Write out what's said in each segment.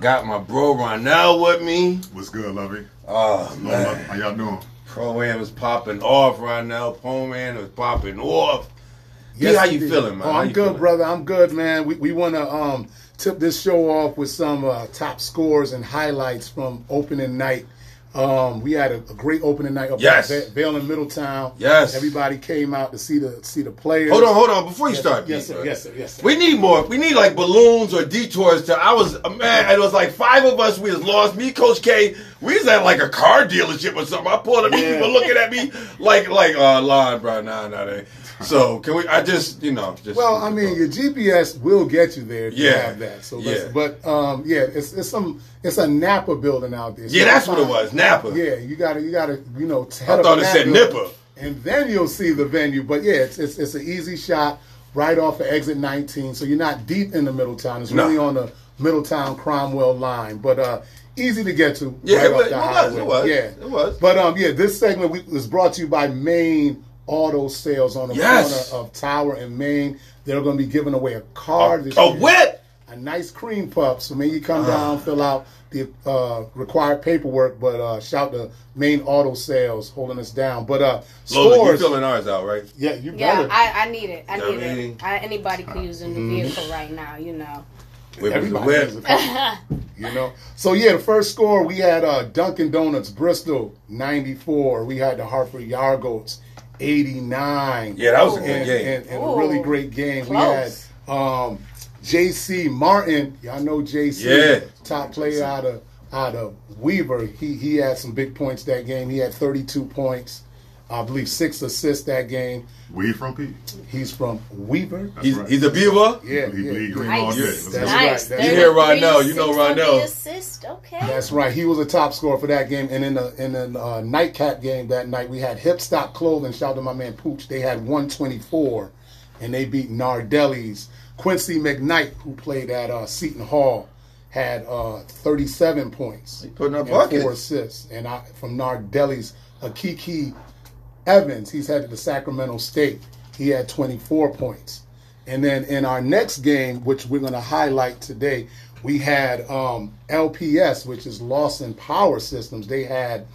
got my bro Ronnell with me. What's good, Lovey? Oh, man. How y'all doing? Pro-Am is popping off right now. Pro-Man is popping off. Yes, how you feeling, man? Oh, I'm good, brother. I'm good, man. We want to tip this show off with some top scores and highlights from opening night. We had a great opening night up at Vail and Middletown. Yes. Everybody came out to see the players. Hold on. Before you start. Yes, sir. We need more. We need like balloons or detours. It was like five of us. We just lost. Me, Coach K, we was at like a car dealership or something. I pulled up. People looking at me like lying, bro. Nah, they. So can we? Your GPS will get you there. If you have that. So it's a Napa building out there. So that's what it was. Napa. Yeah, you gotta head up. I thought it said Napa. And then you'll see the venue. But yeah, it's an easy shot right off of exit 19. So you're not deep in the Middletown. It's really on the Middletown Cromwell line. But easy to get to. Yeah, right off the highway. It was. But this segment was brought to you by Maine Auto Sales on the corner of Tower and Main. They're going to be giving away a car this year. A what? A nice cream puff. So maybe you come down, fill out the required paperwork, but shout to Maine Auto Sales holding us down. But Lola, you're filling ours out, right? Yeah, you better. Yeah, I need it. Anybody can use in the vehicle right now, Everybody has a car. So, the first score, we had Dunkin' Donuts Bristol, 94. We had the Hartford Yard Goats, 89. Yeah, that was a good game. And a really great game. Close. We had J.C. Martin. Y'all know J.C. Yeah. Top player out of Weaver. He had some big points that game. He had 32 points. I believe 6 assists that game. Where you from, Pete? He's from Weaver. He's a Beaver? Yeah. He green all day. That's nice. Right. You hear Ronnell. You know Ronnell. Assist? Okay. That's right. He was a top scorer for that game. And in the nightcap game that night, we had Hipstop Clothing. Shout out to my man Pooch. They had 124, and they beat Nardelli's. Quincy McKnight, who played at Seton Hall, had 37 points. He putting up buckets. 4 assists. And from Nardelli's, Akiki Evans, he's headed to Sacramento State. He had 24 points. And then in our next game, which we're going to highlight today, we had LPS, which is Lawson Power Systems. They had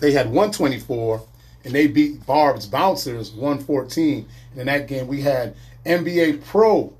124, and they beat Barb's Bouncers 114. And in that game, we had NBA Pro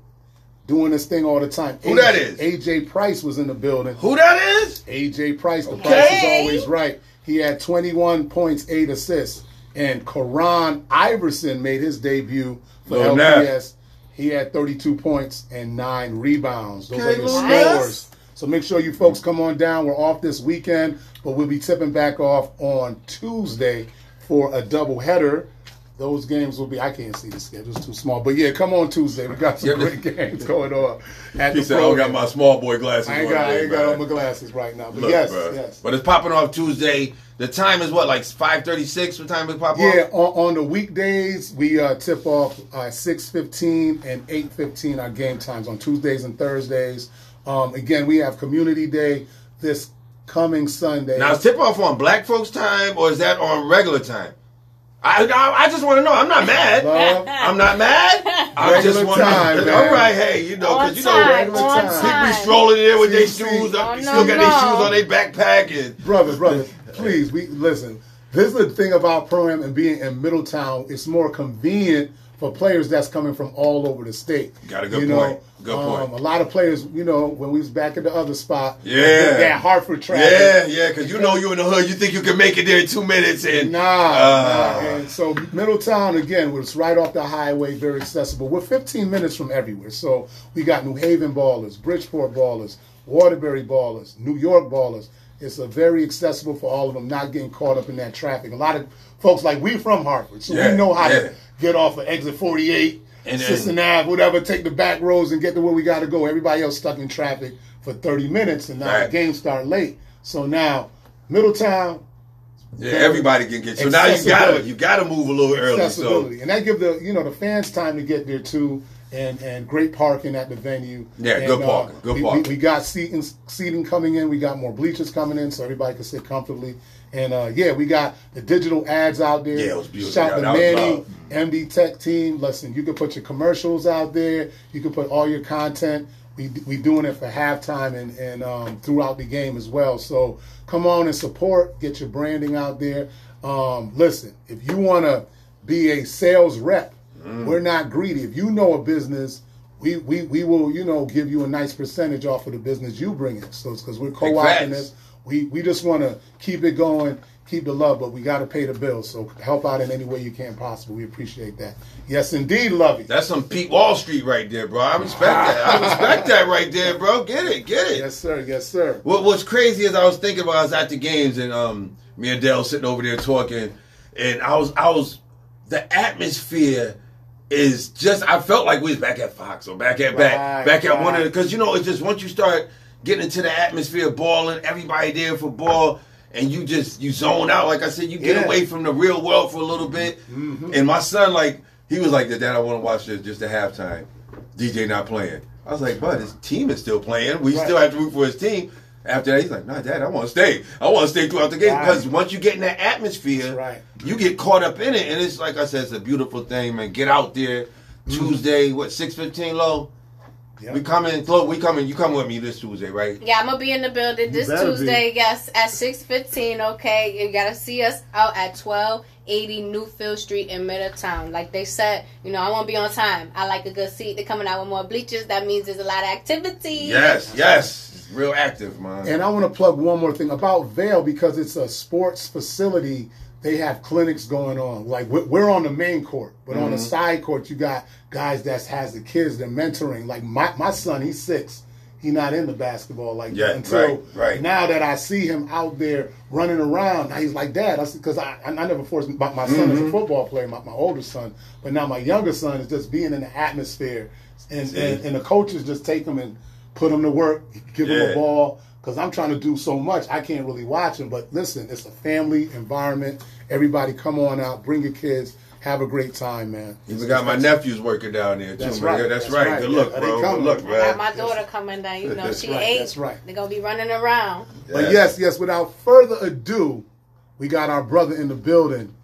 doing this thing all the time. Who that is? A.J. Price was in the building. Who that is? A.J. Price. The Price is always right. He had 21 points, 8 assists. And Karan Iverson made his debut for LPS. He had 32 points and 9 rebounds. Those are the scores. So make sure you folks come on down. We're off this weekend, but we'll be tipping back off on Tuesday for a doubleheader. Those games will be, I can't see the schedule, it's too small. But yeah, come on Tuesday. We got some great games going on. He said, I don't got my small boy glasses on. I ain't got all my glasses right now. But yes. But it's popping off Tuesday. The time is what, like 5:36? What time is it popping off? Yeah, on the weekdays, we tip off 6:15 and 8:15, our game times on Tuesdays and Thursdays. Again, we have Community Day this coming Sunday. Now, is tip off on black folks' time or is that on regular time? I just want to know. I'm not mad. I'm not mad. I just want to know. All right, hey, because people strolling in there with their shoes. They still got their shoes on their backpack. And brother, please, listen. This is the thing about Pro-Am and being in Middletown. It's more convenient for players that's coming from all over the state. Got a good point. Good point. A lot of players, when we was back at the other spot, that Hartford traffic. Yeah, because you're in the hood, you think you can make it there in 2 minutes. And so Middletown, again, was right off the highway, very accessible. We're 15 minutes from everywhere. So we got New Haven ballers, Bridgeport ballers, Waterbury ballers, New York ballers. It's very accessible for all of them, not getting caught up in that traffic. A lot of folks, like, we from Hartford, so we know how to get off of exit 48, Sisson Ave, whatever, take the back roads and get to where we got to go. Everybody else stuck in traffic for 30 minutes, and now the game start late. So now, Middletown. Yeah, everybody can get. So now you got to move a little early. So. And that gives the fans time to get there, too, and great parking at the venue. Yeah, and, good parking. We got seating coming in. We got more bleachers coming in, so everybody can sit comfortably. And, we got the digital ads out there. Yeah, it was beautiful. Shout out to Manny, MD Tech team. Listen, you can put your commercials out there. You can put all your content. we doing it for halftime and throughout the game as well. So come on and support. Get your branding out there. Listen, if you want to be a sales rep, we're not greedy. If you know a business, we will, you know, give you a nice percentage off of the business you bring in. So it's because we're co-opting this. We just want to keep it going, keep the love, but we got to pay the bills. So help out in any way you can possible. We appreciate that. Yes, indeed, Lovey. That's some Pete Wall Street right there, bro. I respect that. I respect that right there, bro. Get it, get it. Yes, sir. Yes, sir. What's crazy is I was thinking about, I was at the games, and me and Dale sitting over there talking, and I was the atmosphere is just, I felt like we was back at Fox or back at one of the, because, you know, it's just once you start getting into the atmosphere of balling, everybody there for ball, and you just, you zone out. Like I said, you get away from the real world for a little bit. Mm-hmm. And my son, like, he was like, Dad, I want to watch this just at halftime. DJ not playing. I was like, bud, his team is still playing. We still have to root for his team. After that, he's like, nah, Dad, I want to stay. I want to stay throughout the game. Because once you get in that atmosphere, you get caught up in it. And it's like I said, it's a beautiful thing, man. Get out there. Mm-hmm. Tuesday, 6:15 low? Yep. We coming, Flo, we coming. You coming with me this Tuesday, right? Yeah, I'm going to be in the building this Tuesday, yes, at 6:15, okay? You got to see us out at 1280 Newfield Street in Middletown. Like they said, you know, I want to be on time. I like a good seat. They're coming out with more bleachers. That means there's a lot of activity. Yes, yes. It's real active, man. And I want to plug one more thing about Vail, because it's a sports facility. They have clinics going on. Like, we're on the main court, but on the side court, you got guys that has the kids, they're mentoring. Like, my son, he's 6. He's not into basketball like that until now that I see him out there running around. Now he's like, Dad, because I never forced my son is a football player, my older son. But now my younger son is just being in the atmosphere. And the coaches just take him and put him to work, give him a ball. Because I'm trying to do so much, I can't really watch them. But listen, it's a family environment. Everybody come on out. Bring your kids. Have a great time, man. Even got my nephews working down there, too. That's right. Good look, bro. Good look, man. I got my daughter coming down. You know, she 8. That's right. They're going to be running around. Yes. But yes, without further ado, we got our brother in the building.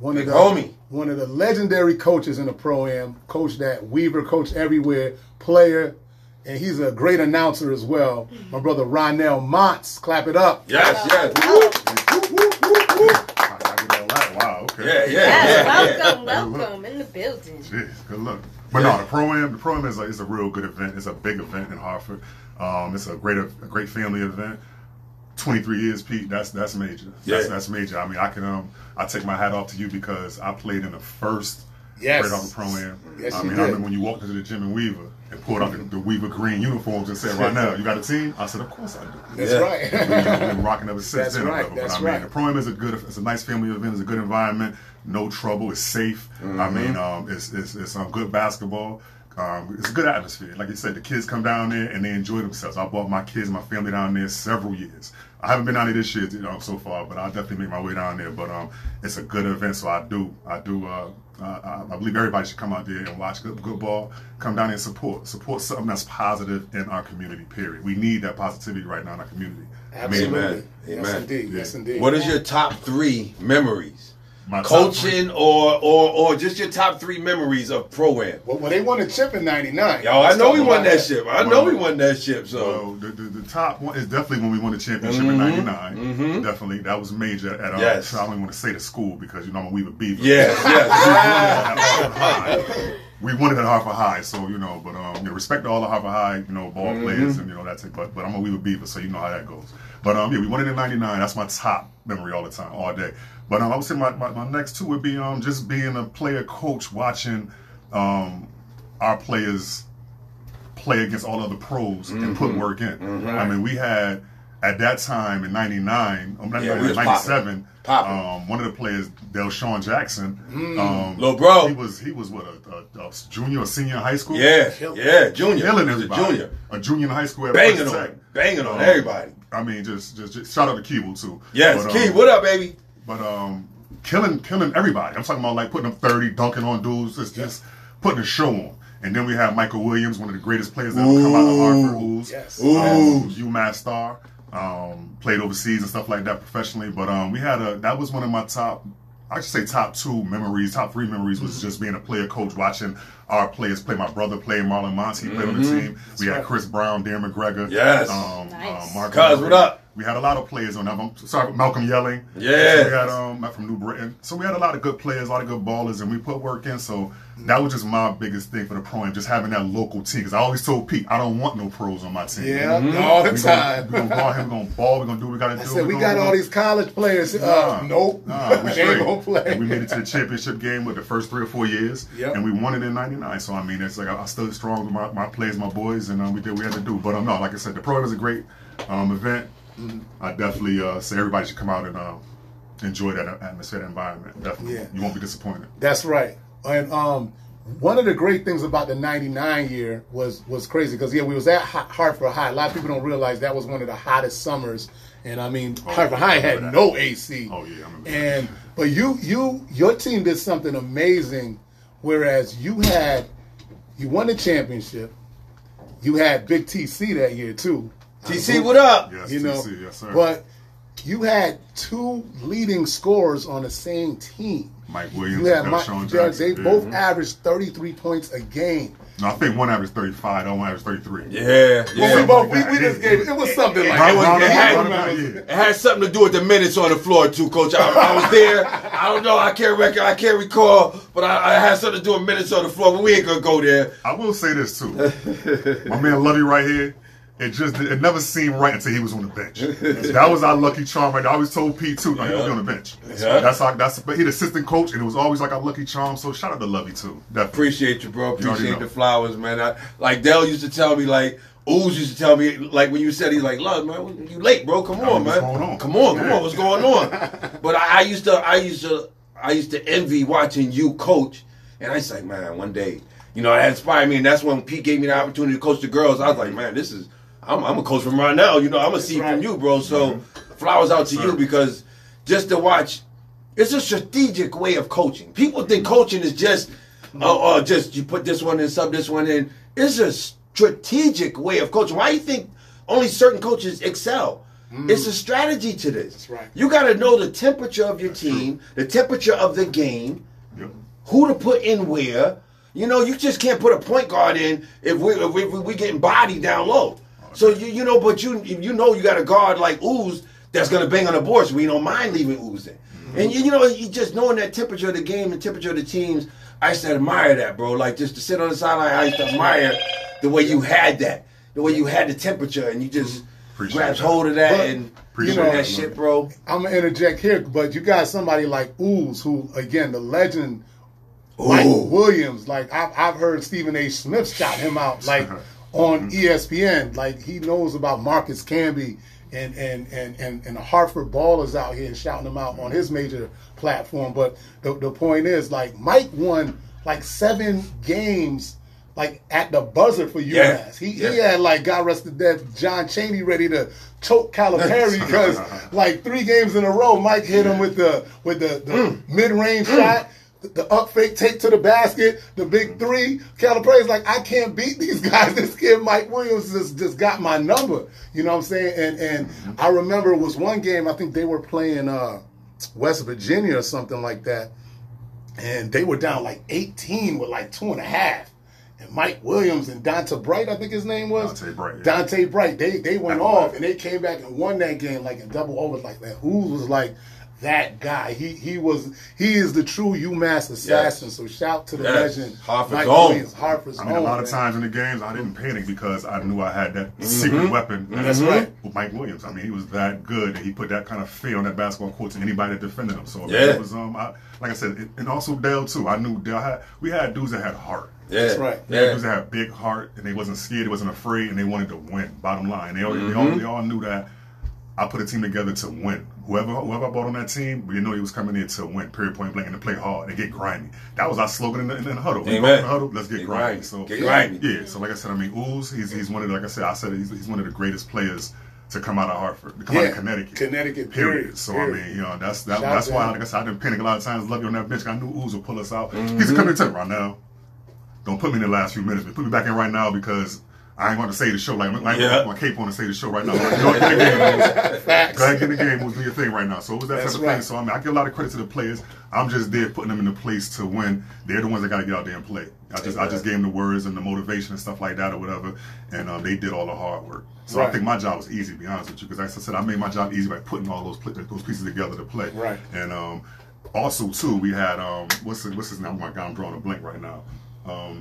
One of the legendary coaches in the Pro-Am. Coached at Weaver. Coached everywhere. Player. And he's a great announcer as well. My brother Ronnell Montz. Clap it up. Yes. Wow, okay. Welcome in the building. Jeez, good luck. But no, the Pro-Am is it's a real good event. It's a big event in Hartford. It's a great family event. 23 years, Pete, that's major. That's major. I mean, I take my hat off to you because I played in the first right off the Pro-Am. Yes, I mean, I remember when you walked into the gym in Weaver and pulled out the Weaver green uniforms and said, Ronnell, you got a team? I said, of course I do. That's right. We've been rocking ever since then. That's right. The Pro-Am is it's a nice family event. It's a good environment. No trouble. It's safe. Mm-hmm. I mean, it's good basketball. It's a good atmosphere. Like you said, the kids come down there and they enjoy themselves. I brought my kids and my family down there several years. I haven't been down there this year so far, but I'll definitely make my way down there. But it's a good event, so I believe everybody should come out there and watch good ball. Come down there and support something that's positive in our community, period. We need that positivity right now in our community. Absolutely. Amen. Yes, indeed. What is your top 3 memories? My coaching or just your top 3 memories of Pro-Am. Well, they won a chip in '99. Yo, I know we won that chip. I know we won that chip. So the top one is definitely when we won the championship in '99. Mm-hmm. Definitely, that was major. At I don't even want to say the school because you know I'm a Weaver Beaver. Yes. We won it at Harper High, so you know. But respect to all the Harper High, you know, ball players and you know that's it. But I'm a Weaver Beaver, so you know how that goes. But we won it in '99. That's my top memory all the time, all day. But I would say my next 2 would be just being a player coach, watching our players play against all other pros and put work in. Mm-hmm. I mean, we had at that time in '97. One of the players, Del-Sean Jackson, little bro, he was what a junior or senior in high school. Junior, killing everybody. A junior in high school, at banging on everybody. I mean, just shout out to Keeble too. Yes, Keeble, what up, baby? But killing everybody. I'm talking about like putting up 30, dunking on dudes, just putting a show on. And then we have Michael Williams, one of the greatest players that ever come out of Hartford, who's UMass star. Played overseas and stuff like that professionally, but that was one of my top I should say top three memories was just being a player coach, watching our players play. My brother played, Marlon Montz, he played on the team. We had Chris Brown, Darren McGregor. Yes. Mark. Cuz, what up? We had a lot of players on that. I'm sorry, Malcolm Yelling. Yeah. So we had from New Britain. So we had a lot of good players, a lot of good ballers, and we put work in. So that was just my biggest thing for the pro, and just having that local team. Because I always told Pete, I don't want no pros on my team. Yeah, all the time. We're going to go out here, we're going to ball, we're going to do what we got to do. I said, we got all these college players. Nope. We ain't going to play. And we made it to the championship game with the first 3 or 4 years, and we won it in 99. So, I mean, it's like I stood strong with my players, my boys, and we did what we had to do. But, no, like I said, the pro was a great event. I definitely say everybody should come out and enjoy that atmosphere, that environment. Definitely. Yeah. You won't be disappointed. That's right. And one of the great things about the 99 year was crazy because, yeah, we was at Hartford High. A lot of people don't realize that was one of the hottest summers. And, I mean, Hartford High had no AC. Oh, yeah, I remember that. But your team did something amazing, whereas you won the championship. You had Big TC that year, too. TC, what up? Yes, you know, TC, yes, sir. But you had two leading scorers on the same team. Mike Williams and Del-Sean Jackson. They both averaged 33 points a game. No, I think one averaged 35, the other one averaged 33. Yeah. Well, we just gave it. It was something like that. It had something to do with the minutes on the floor, too, Coach. I was there. I don't know. I can't recall. But I had something to do with minutes on the floor. But we ain't going to go there. I will say this, too. My man Lovey right here. It never seemed right until he was on the bench. That was our lucky charm. Right? I always told Pete, too, no, he was on the bench. Yeah. But he's assistant coach, and it was always like our lucky charm. So shout out to Lovey, too. Definitely. Appreciate you, bro. Appreciate the flowers, man. Like Dell used to tell me, like, Ooze used to tell me, like, when you said, he's like, Love, man, you late, bro. Come on, man. Come on, what's going on? But I used to envy watching you coach, and I was like, man, one day, you know, that inspired me, and that's when Pete gave me the opportunity to coach the girls. I was like, man, this is. I'm a coach from Ronnell, you know. I'm a seed from you, bro. So flowers out to you because just to watch, it's a strategic way of coaching. People think coaching is just you put this one in, sub this one in. It's a strategic way of coaching. Why do you think only certain coaches excel? It's a strategy to this. That's right. You got to know the temperature of your team, the temperature of the game, who to put in where. You know, you just can't put a point guard in if we getting bodied down low. So, you know you got a guard like Ooze that's going to bang on the board, so we don't mind leaving Ooze in. And, you just knowing that temperature of the game and temperature of the teams, I used to admire that, bro. Like, just to sit on the sideline, I used to admire the way you had that, the way you had the temperature, and you just grabbed hold of that and that shit, bro. I'm going to interject here, but you got somebody like Ooze who, again, the legend, Mike Williams. Like, I've heard Stephen A. Smith shout him out, like, on ESPN, like he knows about Marcus Camby and the Hartford ballers out here and shouting them out on his major platform. But the point is, like, Mike won like 7 games, like at the buzzer for UMass. Yeah. He had, like, God rest the dead, John Chaney ready to choke Calipari because like 3 games in a row, Mike hit him with the mid range shot. The up fake take to the basket, the big three. Calipari's like, I can't beat these guys. This kid Mike Williams just got my number. You know what I'm saying? And I remember it was one game, I think they were playing West Virginia or something like that, and they were down like 18 with like 2.5. And Mike Williams and Donta Bright, I think his name was? Donta Bright. Yeah. Donta Bright. They went off, and they came back and won that game like in double overs like that. Who was like... That guy, he is the true UMass assassin. Yes. So shout to the legend, Hartford's own. Hartford's own. A lot of times in the games, I didn't panic because I knew I had that secret weapon. That's right, with Mike Williams. I mean, he was that good, and he put that kind of fear on that basketball court to anybody that defended him. So it was like I said, and also Dell too. I knew Dell we had dudes that had heart. Yeah. That's right. Yeah. Dudes that had big heart, and they wasn't scared, they wasn't afraid, and they wanted to win. Bottom line, they all knew that. I put a team together to win. Whoever I bought on that team, we didn't know he was coming in to win, period, point blank, and to play hard and get grimy. That was our slogan in the huddle. Amen. In the huddle, let's get grimy. So, get grimy. Yeah, so like I said, I mean, Ooze, he's one of the, like I said, he's one of the greatest players to come out of Hartford, to come out of Connecticut. Connecticut, period. So, I mean, you know, that's why, like I said, I didn't panic a lot of times. Love you on that bench. I knew Ooze would pull us out. He's coming to right now. Don't put me in the last few minutes, but put me back in right now because... I ain't want to say the show. Like my cape want to say the show right now. Black in the game was your thing right now. So it was that type of thing. So I mean, I give a lot of credit to the players. I'm just there putting them in the place to win. They're the ones that got to get out there and play. I just gave them the words and the motivation and stuff like that or whatever, and they did all the hard work. So I think my job was easy, to be honest with you, because as I said, I made my job easy by putting all those pieces together to play. Right. And also too, we had what's his name? Oh my God, I'm drawing a blank right now. Oh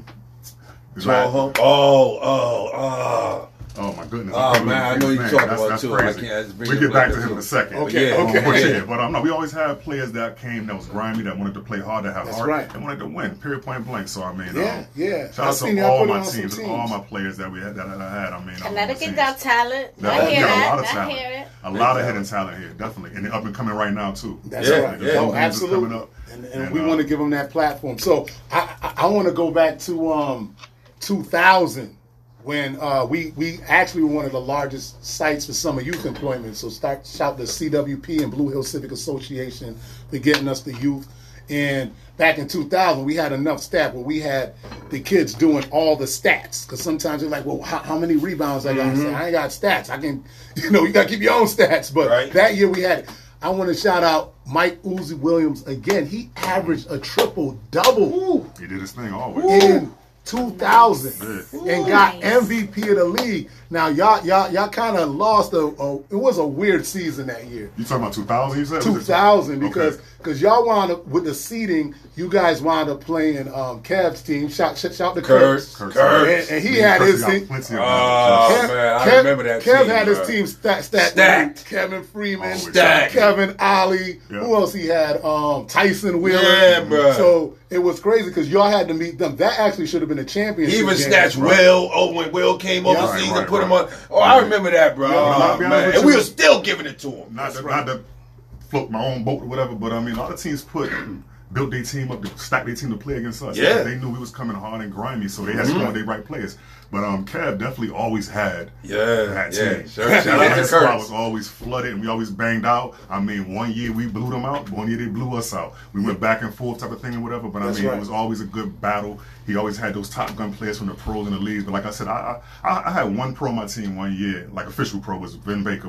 my goodness! Oh man, I know you're talking about too. I can't. We'll get back to him in a second. Okay. But no, we always had players that came that was grimy, that wanted to play hard, that had heart, and wanted to win. Period, point blank. So I mean, shout out to all my teams and all my players that we had that I had. I mean, Connecticut got talent. I hear it. I hear it. A lot of hidden talent here, definitely, and up and coming right now too. That's right. Oh, absolutely. And we want to give them that platform. So I want to go back to 2000. When we actually were one of the largest sites for summer youth employment. So shout the CWP and Blue Hill Civic Association for getting us the youth. And back in 2000, we had enough staff where we had the kids doing all the stats. Because sometimes they're like, well, how many rebounds I got? Mm-hmm. I said, I ain't got stats. I can, you got to keep your own stats. But that year we had it. I want to shout out Mike Uzi Williams again. He averaged a triple-double. Ooh. He did his thing always. Ooh. 2000 and got MVP of the league. Now y'all kind of lost it was a weird season that year. You talking about 2000? You said 2000 because y'all wound up with the seeding. You guys wound up playing Cavs team. Shout to Kurtz. And he had his team. I remember that. Kev had his team stacked. Kevin Freeman, Kevin Ollie. Yeah. Who else he had? Tyson Wheeler. Yeah, bro. So it was crazy because y'all had to meet them. That actually should have been a championship. He even snatched Will. Oh, when Will came overseas and put him on. Oh, I remember that, bro. And we were still giving it to him. Not to float my own boat or whatever, but I mean, a lot of teams built their team up, stacked their team to play against us. Yeah. They knew we was coming hard and grimy, so they had to go with their right players. But Cab definitely always had that team. That squad was always flooded, and we always banged out. I mean, one year we blew them out, one year they blew us out. We went back and forth type of thing and whatever, but I mean, it was always a good battle. He always had those top gun players from the pros and the leagues. But like I said, I had one pro on my team one year, like official pro was Vin Baker.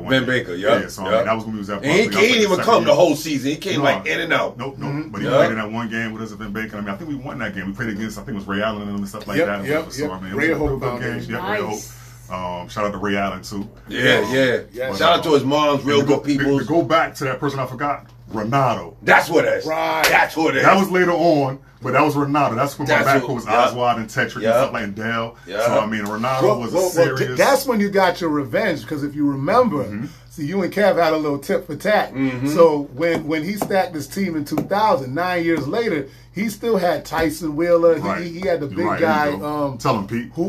Yeah. So I mean, that was when we was at Barb's. And he didn't even come the whole season. He came like in and out. Nope. But he played in that one game with us, Vin Baker. I mean, I think we won that game. We played against, I think it was Ray Allen and stuff like that. So I mean, it was games. Nice. Shout out to Ray Allen too. Yeah. Shout out to his mom's real good people. To go back to that person I forgot, Renato. That's what it is. Right. That's what it is. That was later on, but that was Renato. That's when my backcourt was Oswald and Tetrick and stuff like Dell. So I mean, Renato was a serious. That's when you got your revenge, because if you remember, see, you and Kev had a little tit for tat. So when he stacked his team in 2000, 9 years later, he still had Tyson Wheeler. He had the big guy. Tell him, Pete. Who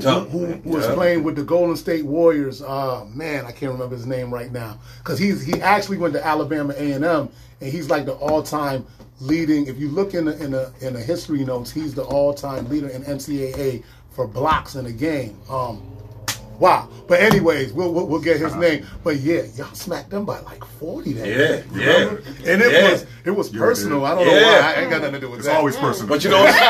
was playing with the Golden State Warriors. Man, I can't remember his name right now. Because he actually went to Alabama A&M, and he's like the all-time leading. If you look in the history notes, he's the all-time leader in NCAA for blocks in a game. Wow. But anyways, we'll get his name. But yeah, y'all smacked them by like 40 that day. And it was personal. I don't know why. I ain't got nothing to do with that. It's always personal. But you know it's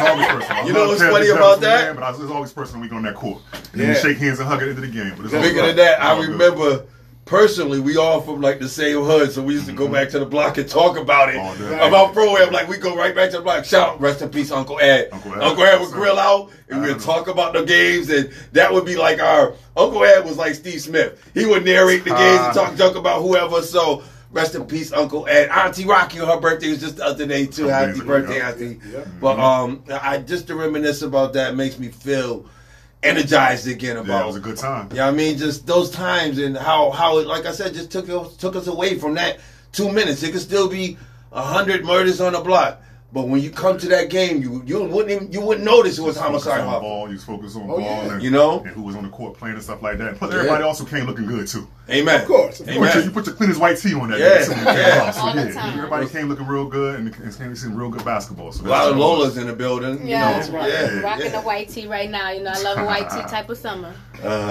always personal. You know what's funny about that? But it's always personal when we go on that court. And then we shake hands and hug it into the game. But speaking of that, I remember personally, we all from like the same hood, so we used to go back to the block and talk about it. About program, like we go right back to the block. Shout, rest in peace, Uncle Ed. Uncle Ed would grill out, and we'd talk about the games, and that would be like our Uncle Ed was like Steve Smith. He would narrate the games and talk junk about whoever. So rest in peace, Uncle Ed. Auntie Rocky, her birthday was just the other day too. Happy birthday, Auntie! But I just to reminisce about that makes me feel energized again about. Yeah, it was a good time. Yeah, I mean, just those times and how it, like I said, just took us away from that 2 minutes. It could still be 100 murders on the block, but when you come to that game, you wouldn't notice it was homicide. You was focused on ball, and, and who was on the court playing and stuff like that. Plus, everybody also came looking good too. Amen. Of course. Amen. You put your cleanest white tee on that. All the time. Everybody came looking real good and came seeing real good basketball. So a lot of Lolas in the building. Rocking the white tee right now. I love a white tee type of summer.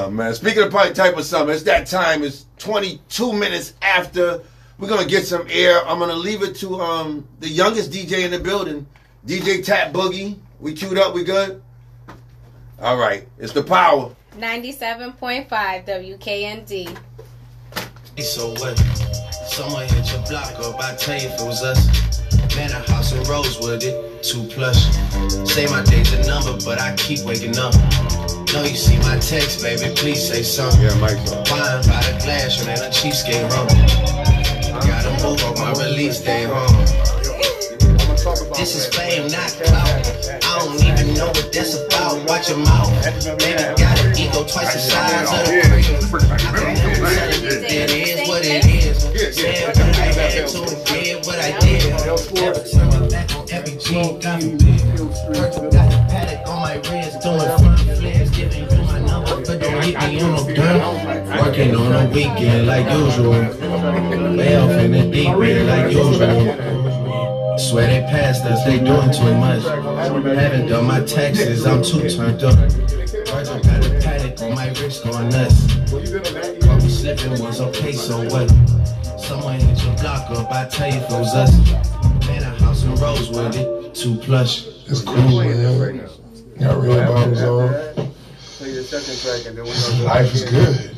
Man, speaking of type of summer, it's that time. It's 22 minutes after. We're going to get some air. I'm going to leave it to the youngest DJ in the building, DJ Tap Boogie. We queued up. We good? All right. It's the power. 97.5 WKND. So what? Someone hit your block up. I tell you if it was us. Manor house and Rosewood, it too plush. Say my day's a number, but I keep waking up. No, you see my text, baby, please say something. Yeah, Mike's on. Wine by the glass, and ain't a cheapskate rum. Gotta move on my release day, This is fame, not clout. I don't even know what that's about. Watch your mouth. Baby got an ego twice the size of the cream. I can never tell it is what it is. Said what I had to and did what I did. Never turn my back on every G, God forbid. Got the paddock on my wrist, doing front flares, giving you my number, but don't get me on no dirt. Working on a weekend like usual. Layoff in the deep end like usual. Swear they passed us, they doing too much. Haven't done my taxes, I'm too turned up. Virgil got a paddock on my wrist going nuts. What we slipping was okay, so what? Someone hit your block up, I tell you if it was us. Man, a house in Rosewood, it too plush. It's cool, man. Got real bottles on. Life is good.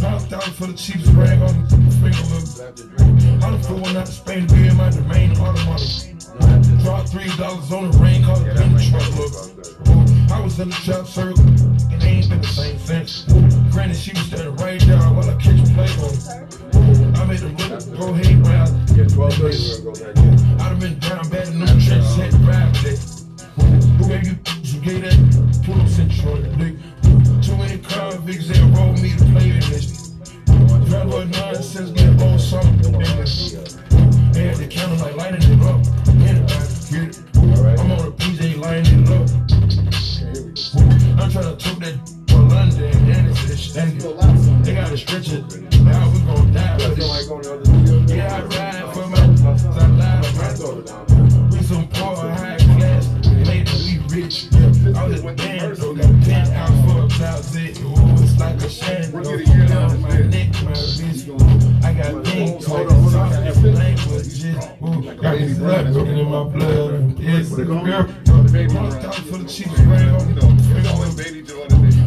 Bounce down for the cheapest rag on the finger. I'm going out to Spain to be in my domain auto model. Drop $3 on the rain, call it in the truck. I was in the trap circle, and they ain't been the same since. Granny, she was standing right there while I catch play on. I made them look, go hate wild. I done been down bad in the trenches, hit rap with it. Who gave you who gave that pull up central dick? Too many convicts that roll me to play in this. That boy nonsense get on something. They had the counter like lighting it up. I'm on a PJ lighting it up. I'm trying to talk that for London and it's that. They gotta stretch it. Now we gon' die with this. Yeah, I ride for my I lie. We some poor high class. Bitch, yeah, I was at dance, so got pants out for a closet. Ooh, it's like a shadow down my neck, my bitch. I got things like a soft and language. Ooh, got these blood cooking in my blood. Yes, girl, I'm down for the cheap round.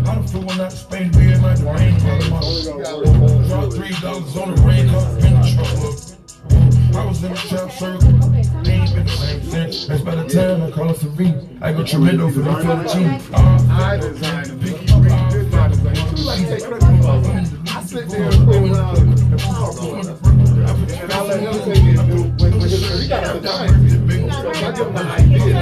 I don't feel when I'm Spain, we in my domain. Drop $3 on the rain, cause I'm in trouble. I was in the trap circle, they ain't been the same since. That's by the time I call it Serene. I go tremendo for the 14. I designed a picky ring. I sit there and play around. And I let him take it. You gotta die. I give him the idea.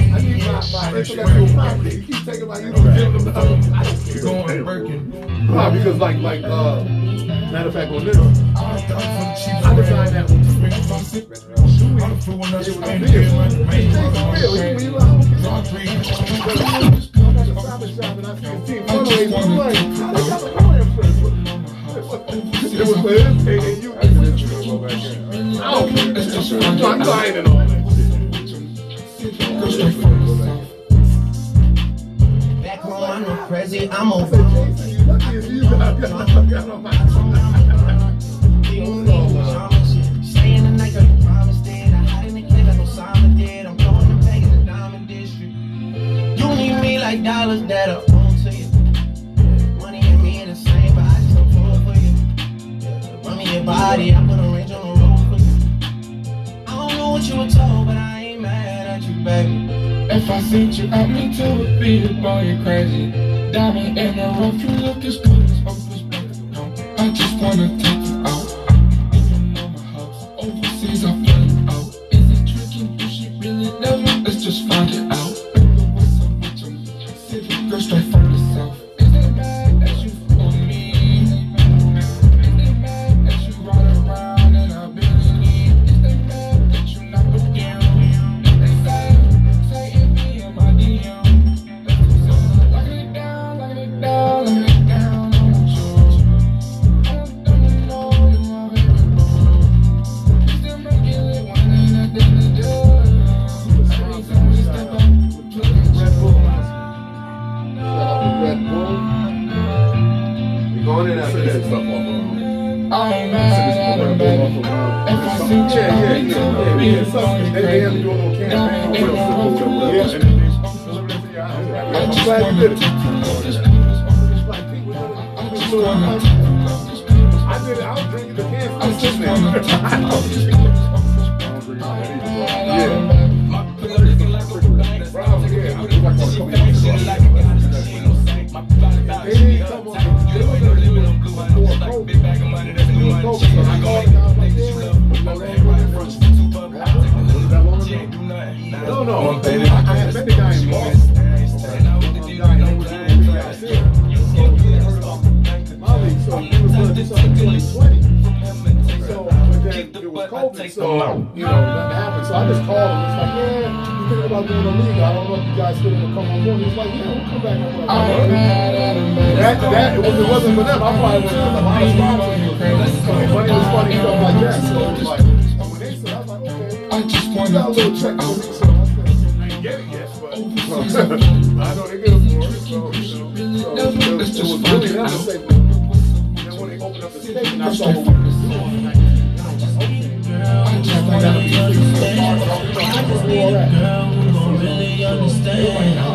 I need my intellectual property. You keep taking my intellectual property. You're going and working. Why? Because matter of fact, on this, I designed that one. Back home, I'm not crazy, I'm over. Like dollars that are on to you. Money and me in the same, but I just don't fall for you. Run me your body, I put a range on the road for you. I don't know what you were told, but I ain't mad at you, baby. If I sent you out into a field, boy, you're crazy. Diamond in the rough, you look as good as Opus Blanco. I just wanna take you out. Even though my house overseas, I find you out. Is it tricky? You should really know. Let's just find it out. Straight from the south. Is it bad that you fool me? Is it bad that you run around and I've been in need? Is it bad that you knock me down? They say it be in my DM. Locking it down, locking it down, locking it down. I don't know you are everyone. You still make it lit when ain't nothing to do. I need something to step up. I ain't mad at it, baby. If I see you, I'm going to be a fucking crazy. I'm glad you did it. I did it. I was drinking the can. I was sitting there. No, no. I had met the guy in Boston. So, you know, that happened. So I just called him. It's like, yeah, you think about doing a league? I don't know if you guys still gonna come on board. He's like, yeah, we'll come back on board. That it wasn't for them. I probably was a lot of sponsors. Money was funny, stuff like that. So it was like, when they said, I was like, okay, I just want a little check. I ain't get it yet, but I know they get it for us. So it was really not a safe thing. Then when they opened up the station, I saw what we were doing. I just need a girl who don't really understand. I just need a girl who don't really understand. I love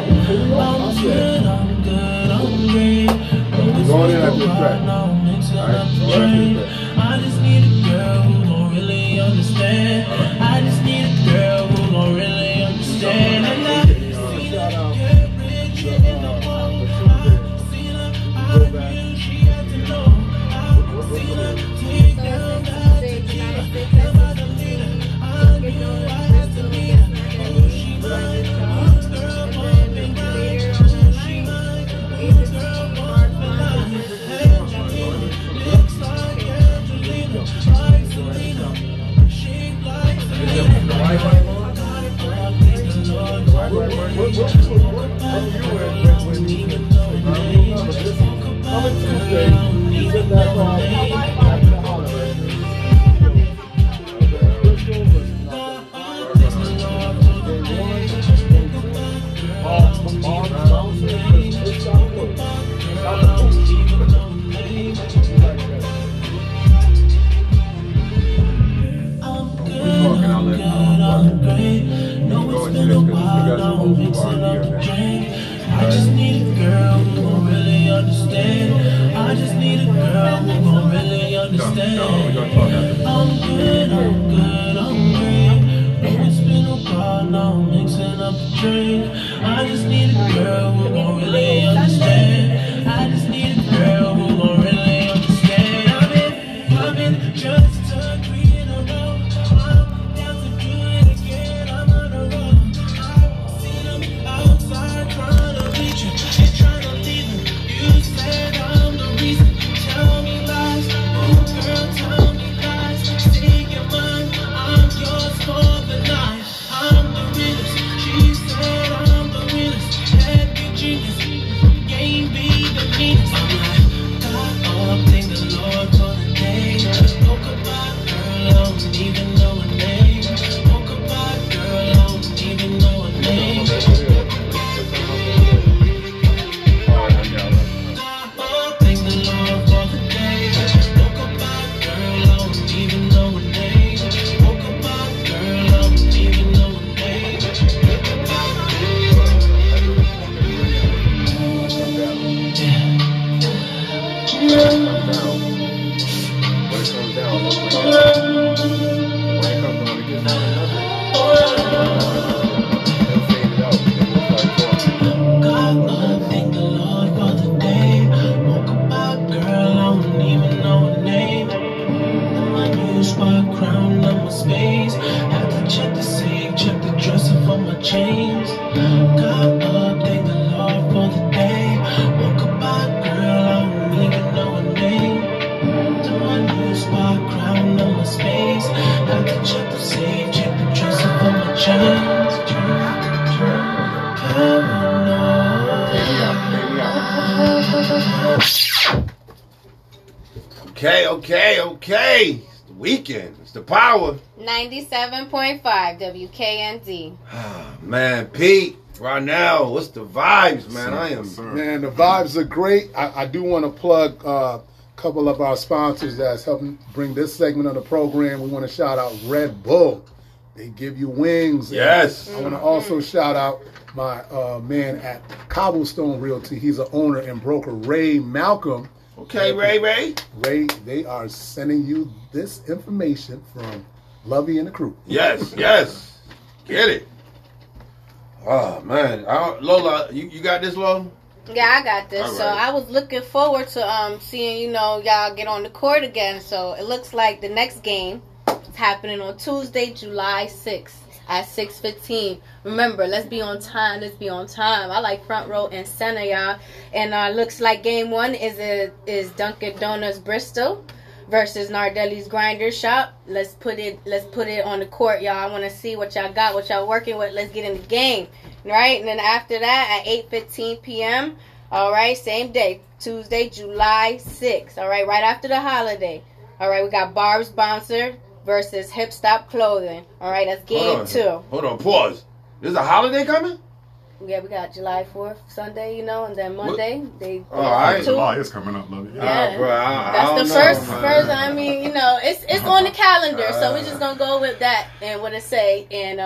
Okay. It's the weekend. It's the power. 97.5 WKND. Oh, man, Pete, Ronnell, what's the vibes, man? Man, the vibes are great. I do want to plug a couple of our sponsors that's helping bring this segment of the program. We want to shout out Red Bull. They give you wings. Yes. I want to also shout out my man at Cobblestone Realty. He's an owner and broker, Ray Malcolm. Okay, Ray, they are sending you this information from Lovey and the crew. Yes, yes. Get it. Oh, man. Lola, you got this, Lola? Yeah, I got this. Right. So I was looking forward to seeing, y'all get on the court again. So it looks like the next game is happening on Tuesday, July 6th at 6:15. Remember, let's be on time. Let's be on time. I like front row and center, y'all. And looks like game one is Dunkin' Donuts Bristol versus Nardelli's Grinder Shop. Let's put it on the court, y'all. I want to see what y'all got, what y'all working with. Let's get in the game, right? And then after that, at 8:15 p.m., all right, same day, Tuesday, July 6th, all right, right after the holiday, all right, we got Barb's Bouncer versus Hipstop Clothing, all right, that's game two. Hold on, pause. There's a holiday coming? Yeah, we got July 4th, Sunday, and then Monday. July is coming up, love. Yeah, bro, that's the first. I mean, it's on the calendar, so we're just gonna go with that and what it say, and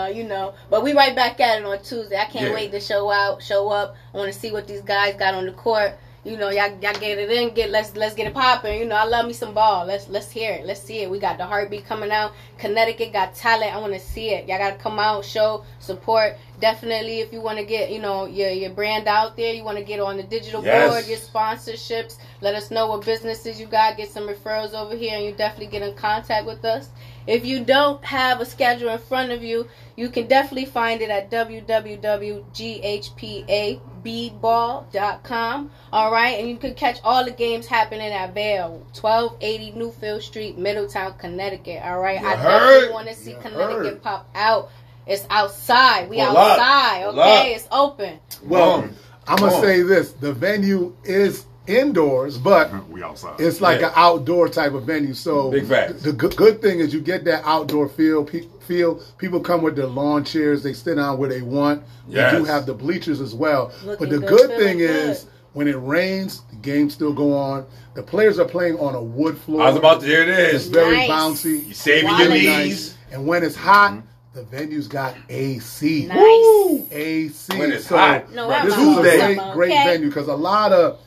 but we right back at it on Tuesday. I can't wait to show up. I want to see what these guys got on the court. Y'all get it in. Let's get it popping. I love me some ball. Let's hear it. Let's see it. We got the heartbeat coming out. Connecticut got talent. I want to see it. Y'all got to come out, show support. Definitely, if you want to get your brand out there, you want to get on the digital board, your sponsorships. Let us know what businesses you got. Get some referrals over here, and you definitely get in contact with us. If you don't have a schedule in front of you, you can definitely find it at www.ghpabball.com. All right, and you can catch all the games happening at Vail, 1280 Newfield Street, Middletown, Connecticut. All right, I definitely want to see Connecticut pop out. It's outside. We outside. Okay, it's open. Well, I'm gonna say this: the venue is indoors, but we outside. It's like an outdoor type of venue. So big facts. The good thing is you get that outdoor feel. People come with their lawn chairs. They sit down where they want. Yes. We do have the bleachers as well. But the good thing is, when it rains, the games still go on. The players are playing on a wood floor. I was about to hear this. It's very bouncy. You're saving your knees. And when it's hot, the venue's got AC. Nice. Woo! AC. When it's hot. No, this is a great venue, because a lot of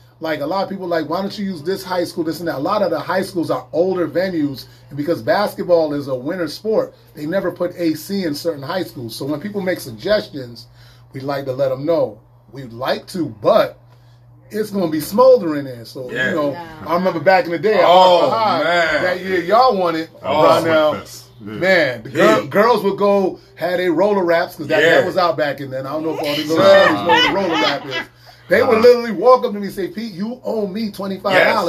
people like, why don't you use this high school, this and that. A lot of the high schools are older venues, and because basketball is a winter sport, they never put AC in certain high schools. So when people make suggestions, we like to let them know. We'd like to, but it's going to be smoldering there. So, I remember back in the day, that year y'all won it. Oh, right now. Man, the girls would go, had a roller wraps, because that was out back in then. I don't know if all these little ladies know what a roller wrap is. They would literally walk up to me and say, Pete, you owe me $25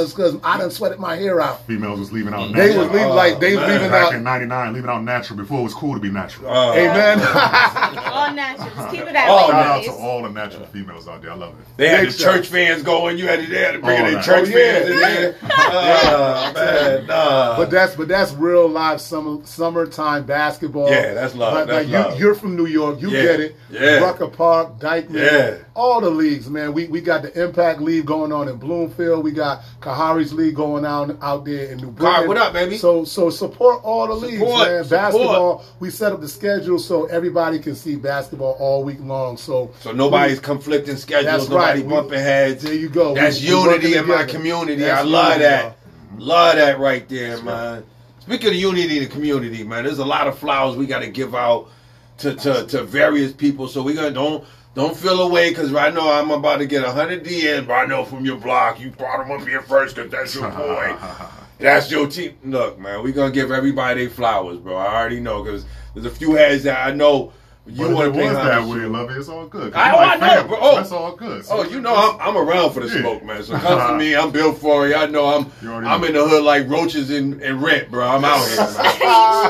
because I done sweated my hair out. Females was leaving out natural. They was leaving, in 99, leaving out natural before it was cool to be natural. Amen. All natural. Just keep it that way. Shout out to all the natural females out there. I love it. They had the church fans going. They had to bring in their church fans in there. Man. But that's real live summertime basketball. Yeah, that's love. You're from New York. You get it. Yeah. Rucker Park, Dykeman, all the leagues, man. We got the Impact League going on in Bloomfield. We got Kahari's League going on out there in New Britain. Right, what up, baby? So support all the leagues, man. Basketball. We set up the schedule so everybody can see basketball all week long. So nobody's conflicting schedules. That's nobody bumping heads. There you go. That's unity in my community. I love that. Love that right there, man. Speaking of unity in the community, man, there's a lot of flowers we got to give out to various people. So we gonna don't feel away, because right now I'm about to get 100 DMs right now from your block. You brought them up here first because that's your boy. That's your team. Look, man, we're going to give everybody their flowers, bro. I already know, because there's a few heads that I know you want to pay that way, love it. It's all good. I know, bro. That's all good. So I'm around for the smoke, man. So come to me. I'm built for it. I know I'm in the hood like roaches in rent, bro. I'm out here, man.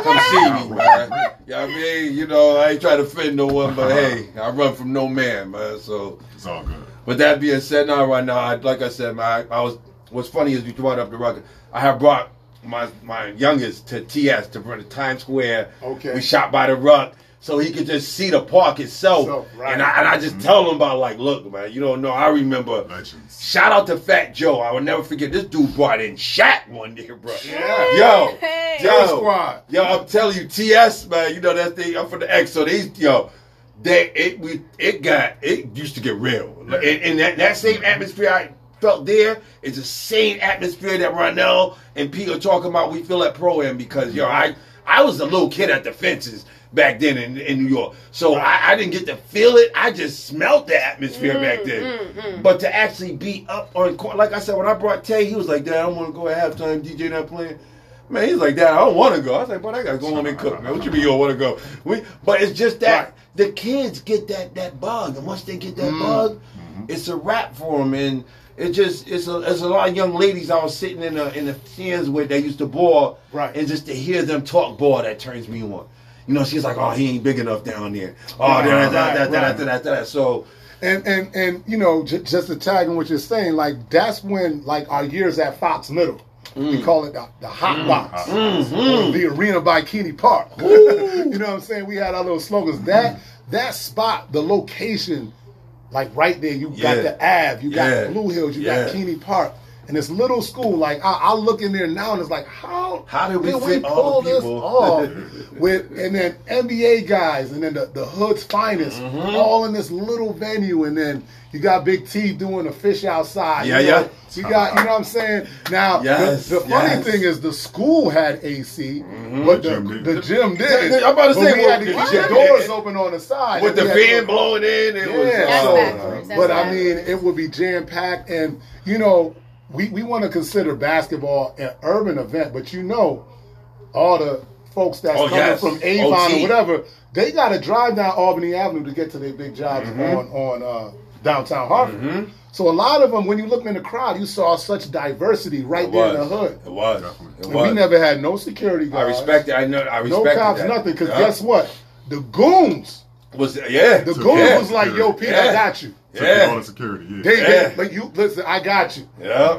Come see me, man. Yeah, I mean, I ain't trying to offend no one, but hey, I run from no man, man. So it's all good. But that being said, like I said, man, what's funny is you brought up the record. I have brought my youngest to TS, to run to Times Square. Okay. We shot by the Ruck. so he could just see the park itself. Right. And I just tell him about, like, look, man, you don't know. I remember. Legends. Shout out to Fat Joe. I will never forget. This dude brought in Shaq one day, bro. Yeah. Yo. Hey. Yo, I'm telling you, TS, man, you know that thing. I'm from the X, so they, yo. It used to get real. Like, and that same atmosphere I felt there is the same atmosphere that Ronnell and Pete are talking about. We feel at Pro-Am because, yo, I was a little kid at the fences back then in New York. So I didn't get to feel it. I just smelled the atmosphere back then. But to actually be up on court, like I said, when I brought Tay, he was like, Dad, I don't want to go at halftime. DJ not playing. Man, he's like, Dad, I don't want to go. I was like, I got to go home and cook, man. What you mean you don't want to go? But it's just that the kids get that bug. And once they get that bug, it's a wrap for them. And it just, it's a lot of young ladies I was sitting in the stands with that used to ball. Right. And just to hear them talk ball, that turns me on. You know, she's like, oh, he ain't big enough down there. Oh, that. So. And you know, just to tag on what you're saying, like, that's when, like, our years at Fox Little. We call it the hot box. The arena by Keeney Park. You know what I'm saying? We had our little slogans. That spot, the location, like right there, you got the Ave, you got Blue Hills, you got Keeney Park. And this little school, like I look in there now and it's like, how did we pull this off? And then NBA guys and then the hood's finest all in this little venue. And then you got Big T doing a fish outside. Yeah. You got, you know what I'm saying? Now, the funny thing is the school had AC, but the gym didn't. I'm about to say, we had to keep the doors open on the side. With the fan blowing in. But I mean, it would be jam-packed. And, you know, we want to consider basketball an urban event, but you know, all the folks that's coming from Avon or whatever, they got to drive down Albany Avenue to get to their big jobs on downtown Hartford. So a lot of them, when you look in the crowd, you saw such diversity in the hood. It was. We never had no security guards. I respect it. I know. I respect that. No cops, nothing. Because guess what? The goons was the goons was like, yo, Pete, I got you. All the security. But you listen, I got you.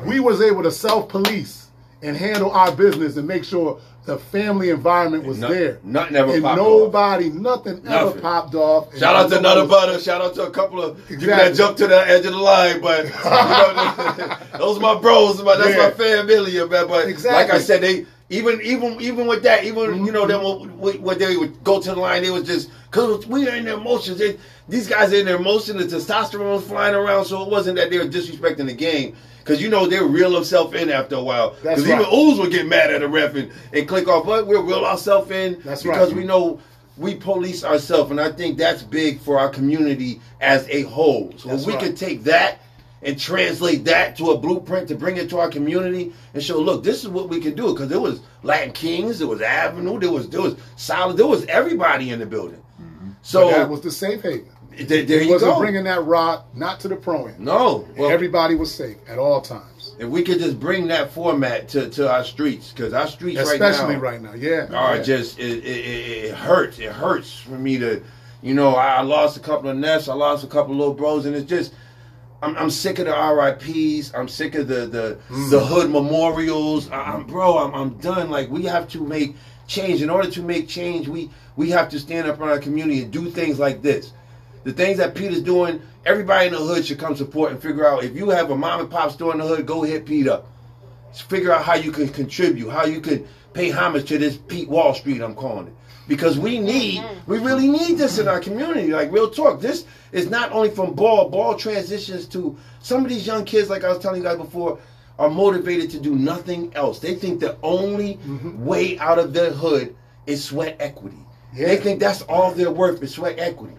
We was able to self-police and handle our business and make sure the family environment was there. Nothing ever popped off. Nothing ever popped off. Shout out to Nutter Butter. Shout out to a couple of people that jumped to the edge of the line. But you know, those are my bros. That's my family, man. But like I said, they even with that, you know, when they would go to the line, it was just because we are in their emotions. These guys are in their emotion. The testosterone was flying around, so it wasn't that they were disrespecting the game. Because, you know, they reel themselves in after a while. Because even Ooze would get mad at the ref and click off. But we'll reel ourselves in because we know we police ourselves. And I think that's big for our community as a whole. So if we can take that and translate that to a blueprint to bring it to our community and show, look, this is what we can do. Because it was Latin Kings. It was Avenue. There was Solid. There was everybody in the building. So but that was the safe haven. There you wasn't go. Bringing that rock not to the pro-am. No. Well, everybody was safe at all times. If we could just bring that format to our streets, because our streets especially right now are just, it hurts. It hurts for me to, you know, I lost a couple of Nets. I lost a couple of little bros, and it's just, I'm sick of the RIPs. I'm sick of the hood memorials. I'm done. Like, we have to make change. In order to make change, we have to stand up on our community and do things like this. The things that Peter's doing, everybody in the hood should come support and figure out. If you have a mom and pop store in the hood, go hit Pete up. Figure out how you can contribute, how you can pay homage to this Pete Wall Street, I'm calling it. Because we really need this in our community. Like, real talk, this is not only from ball transitions to some of these young kids, like I was telling you guys before, are motivated to do nothing else. They think the only way out of their hood is sweat equity. Yeah. They think that's all they're worth is sweat equity.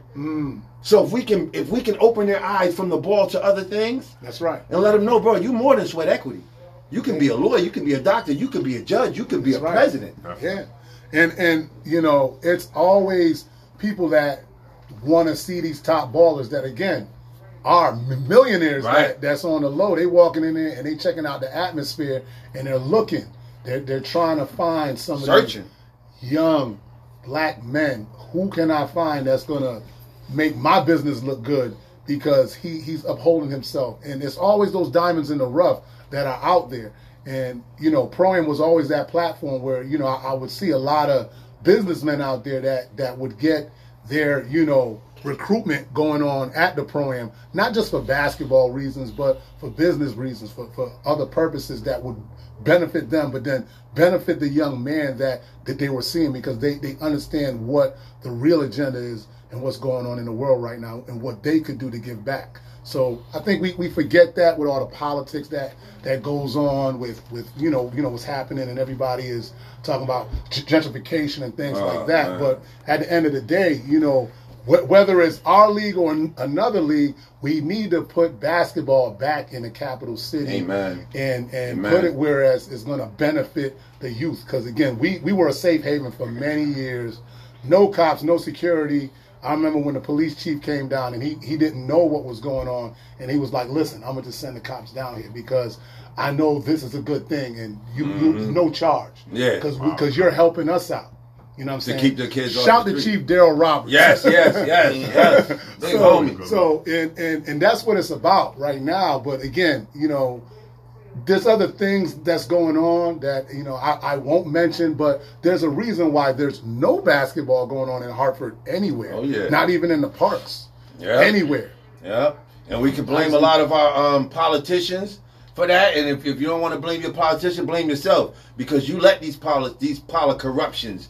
So if we can open their eyes from the ball to other things, that's right, and let them know, bro, you more than sweat equity. You can be a lawyer, you can be a doctor, you can be a judge, you can be a president. And you know, it's always people that want to see these top ballers that again are millionaires that's on the low. They walking in there and they checking out the atmosphere and they're looking. They're trying to find some of these young black men. Who can I find that's gonna make my business look good because he's upholding himself? And it's always those diamonds in the rough that are out there. And, you know, Pro-Am was always that platform where, you know, I would see a lot of businessmen out there that would get their, you know, recruitment going on at the Pro-Am, not just for basketball reasons, but for business reasons, for other purposes that would benefit them, but then benefit the young man that they were seeing, because they understand what the real agenda is and what's going on in the world right now and what they could do to give back. So I think we forget that with all the politics that goes on with you know what's happening, and everybody is talking about gentrification and things like that. Man. But at the end of the day, you know, whether it's our league or another league, we need to put basketball back in the capital city. Amen. And Amen. Put it whereas it's going to benefit the youth. Because, again, we were a safe haven for many years. No cops, no security. I remember when the police chief came down and he didn't know what was going on. And he was like, listen, I'm going to just send the cops down here because I know this is a good thing. And you no charge. Yeah. Because you're helping us out. You know what I'm saying? To keep the kids off the street. Shout to Chief Daryl Roberts. Yes. So that's what it's about right now. But again, you know, there's other things that's going on that, you know, I won't mention, but there's a reason why there's no basketball going on in Hartford anywhere. Oh, yeah. Not even in the parks. Yeah. Anywhere. Yeah. And we can blame a lot of our politicians for that. And if you don't want to blame your politician, blame yourself, because you let these corruptions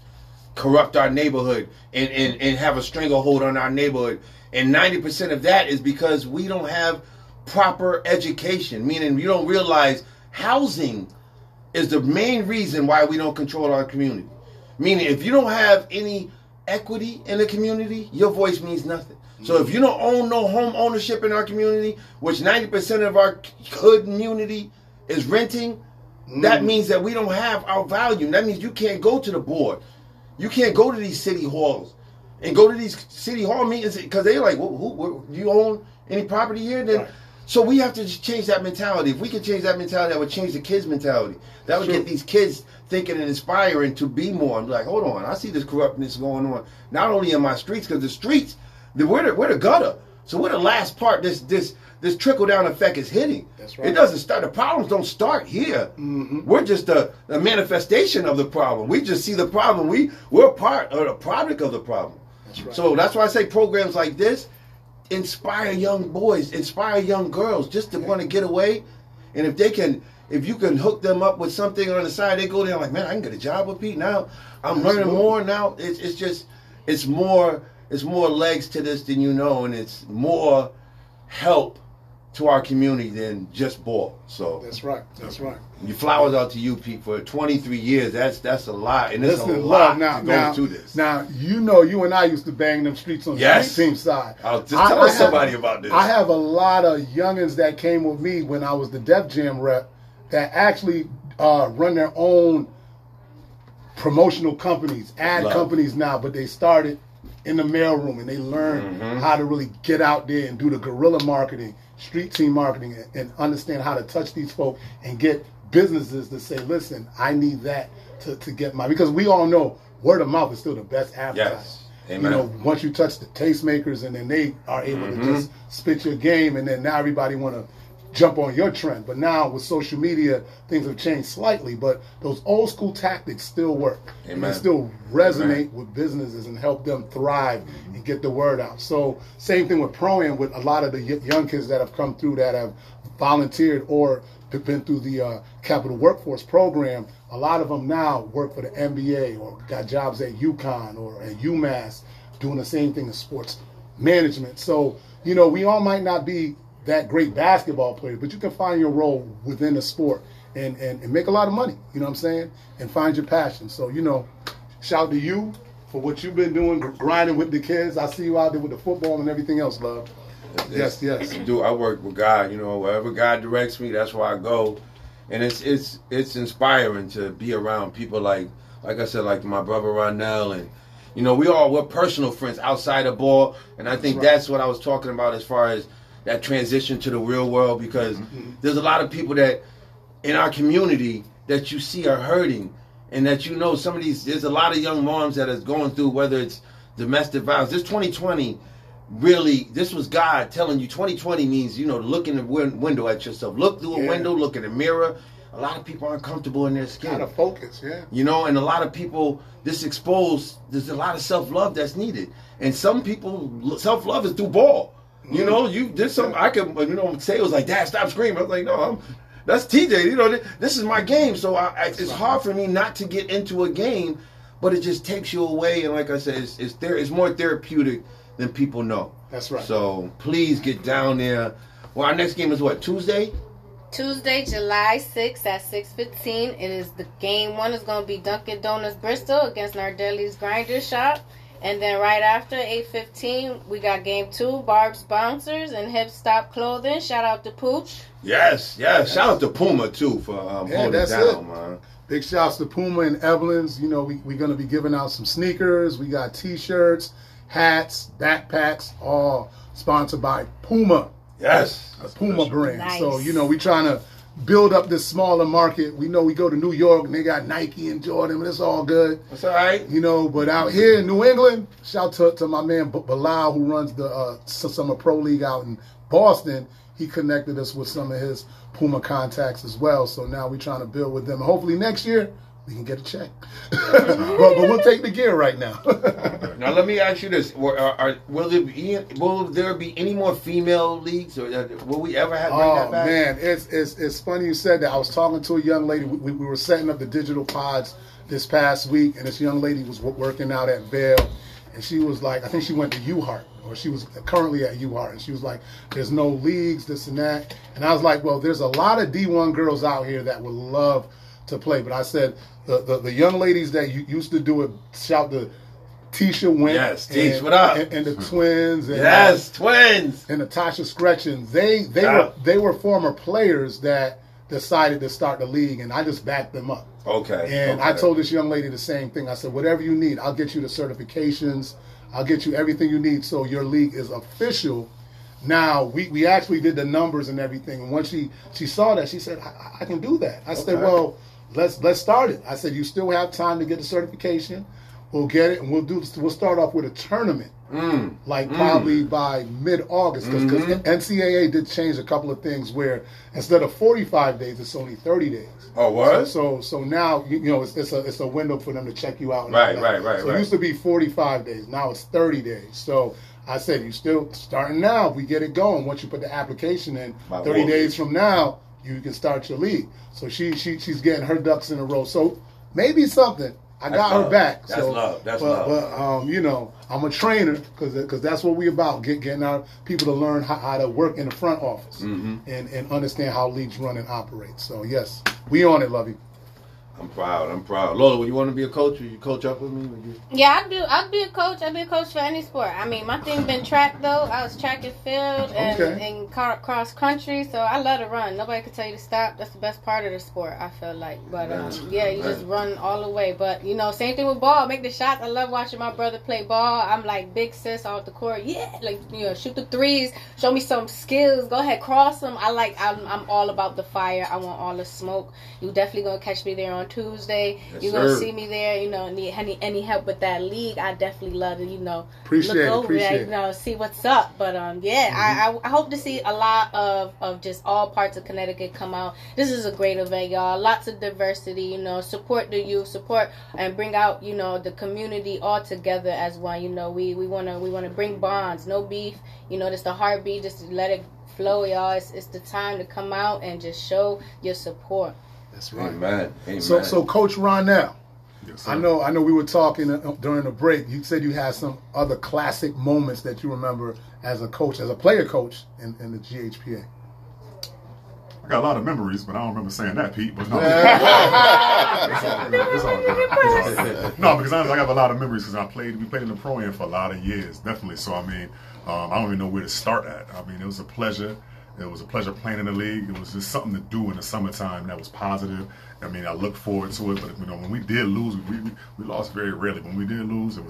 corrupt our neighborhood and have a stranglehold on our neighborhood. And 90% of that is because we don't have proper education, meaning you don't realize housing is the main reason why we don't control our community. Meaning if you don't have any equity in the community, your voice means nothing. So if you don't own no home ownership in our community, which 90% of our hood community is renting, that means that we don't have our value. That means you can't go to the board. You can't go to these city halls and go to these city hall meetings because they're like, well, who you own any property here? Then, right. So we have to just change that mentality. If we can change that mentality, that would change the kids' mentality. That would get these kids thinking and inspiring to be more. I'm like, hold on, I see this corruptness going on, not only in my streets, because the streets, we're the gutter. So we're the last part this trickle-down effect is hitting. That's right. It doesn't start. The problems don't start here. Mm-hmm. We're just a manifestation of the problem. We just see the problem. We're a part or a product of the problem. That's right. So that's why I say programs like this inspire young boys, inspire young girls just to want to get away. And if you can hook them up with something on the side, they go there like, man, I can get a job with Pete now. I'm learning more now. It's more legs to this than you know, and it's more help to our community than just ball. So that's right. Your flowers out to you, Pete, for 23 years. That's a lot, and there's a lot to go to this. Now, you know, you and I used to bang them streets on the team side. Tell somebody about this. I have a lot of youngins that came with me when I was the Def Jam rep that actually run their own promotional companies, companies now, but they started in the mailroom, and they learn how to really get out there and do the guerrilla marketing, street team marketing, and understand how to touch these folk and get businesses to say, listen, I need that to get my, because we all know word of mouth is still the best advertising. Yes. Amen. You know, once you touch the tastemakers, and then they are able to just spit your game, and then now everybody want to jump on your trend. But now with social media, things have changed slightly, but those old school tactics still work. Amen. And they still resonate with businesses and help them thrive and get the word out. So same thing with Pro-Am, with a lot of the young kids that have come through that have volunteered or been through the Capital Workforce Program. A lot of them now work for the NBA or got jobs at UConn or at UMass doing the same thing in sports management. So, you know, we all might not be that great basketball player, but you can find your role within the sport and make a lot of money, you know what I'm saying, and find your passion. So, you know, shout to you for what you've been doing, grinding with the kids. I see you out there with the football and everything else, love. Yes. Dude, I work with God, you know, wherever God directs me, that's where I go. And it's inspiring to be around people like I said, like my brother Ronnell, and, you know, we're personal friends outside of ball. And I think that's what I was talking about as far as that transition to the real world, because there's a lot of people that in our community that you see are hurting, and that, you know, some of these, there's a lot of young moms that is going through, whether it's domestic violence. This 2020, really, this was God telling you 2020 means, you know, look in the window at yourself. Look through a window, look in the mirror. a lot of people aren't comfortable in their skin. Out of focus, yeah. You know, and a lot of people, this exposed, there's a lot of self-love that's needed. And some people, self-love is through ball. You know, you did something, I could, you know, say it was like, Dad, stop screaming. I was like, no, that's TJ. You know, this is my game. So it's hard for me not to get into a game, but it just takes you away. And like I said, it's more therapeutic than people know. That's right. So please get down there. Well, our next game is what, Tuesday? Tuesday, July 6th at 6:15. It is the game one is going to be Dunkin' Donuts Bristol against Nardelli's Grinder Shop. And then right after 8:15, we got game two, Barb's Bouncers and Hipstop Clothing. Shout out to Pooch. Yes. Shout out to Puma, too, for holding it down, man. Big shouts to Puma and Evelyn's. You know, we're going to be giving out some sneakers. We got T-shirts, hats, backpacks, all sponsored by Puma. Yes. A Puma brand. Nice. So, you know, we're trying to build up this smaller market. We know we go to New York and they got Nike and Jordan, but it's all good. That's all right. You know, but out here in New England, shout out to my man Bilal, who runs the Summer Pro League out in Boston. He connected us with some of his Puma contacts as well. So now we're trying to build with them. Hopefully next year we can get a check. but we'll take the gear right now. Now let me ask you this: will there be any more female leagues, or will we ever have? Oh man, it's funny you said that. I was talking to a young lady. We were setting up the digital pods this past week, and this young lady was working out at Vail, and she was like, I think she went to UHart, or she was currently at UHart, and she was like, "There's no leagues, this and that," and I was like, "Well, there's a lot of D1 girls out here that would love to play," but I said the young ladies that used to do it, shout the Tisha Went, yes, Tisha, what up, and the twins, and, yes, twins, and Natasha Scretchen. They were former players that decided to start the league, and I just backed them up. Okay, and I told this young lady the same thing. I said, "Whatever you need, I'll get you the certifications. I'll get you everything you need, so your league is official." Now, we actually did the numbers and everything, and once she saw that, she said, "I can do that." I said, "Well, let's start it." I said, "You still have time to get the certification. We'll get it, and we'll start off with a tournament, probably by mid-August, because NCAA did change a couple of things where instead of 45 days, it's only 30 days. Oh, what? So now you know it's a window for them to check you out. Right. So it used to be 45 days. Now it's 30 days. So I said, you still starting now. We get it going. Once you put the application in, 30 days from now, you can start your league. So she's getting her ducks in a row. So maybe something. I got her back. That's love. That's love. But you know, I'm a trainer because that's what we about. Getting our people to learn how to work in the front office and understand how leagues run and operate. So yes, we on it, Lovey. I'm proud. Lola, would you want to be a coach? Would you coach up with me? Yeah, I do. I'd be a coach. I'd be a coach for any sport. I mean, my thing been track, though. I was track and field and cross country, so I love to run. Nobody could tell you to stop. That's the best part of the sport, I feel like. But, you just run all the way. But, you know, same thing with ball. Make the shots. I love watching my brother play ball. I'm like, big sis off the court. Yeah, like, you know, shoot the threes. Show me some skills. Go ahead, cross them. I'm all about the fire. I want all the smoke. You definitely going to catch me there on Tuesday. Yes, you're going to see me there. You know, need any help with that league, I definitely love to, you know, look over it. You know, see what's up. But, I hope to see a lot of just all parts of Connecticut come out. This is a great event, y'all. Lots of diversity, you know, support the youth, support and bring out, you know, the community all together as one. You know, we want to bring bonds, no beef, you know, just the heartbeat, just let it flow, y'all. It's the time to come out and just show your support. That's right. Amen. So Coach Ronnell, yes, I know we were talking during the break. You said you had some other classic moments that you remember as a coach, as a player coach in the GHPA. I got a lot of memories, but I don't remember saying that, Pete. But no. It's all good. No, because honestly, I have a lot of memories because we played in the pro end for a lot of years, definitely. So, I mean, I don't even know where to start at. I mean, it was a pleasure. It was a pleasure playing in the league. It was just something to do in the summertime that was positive. I mean, I look forward to it. But, you know, when we did lose, we lost very rarely. When we did lose, it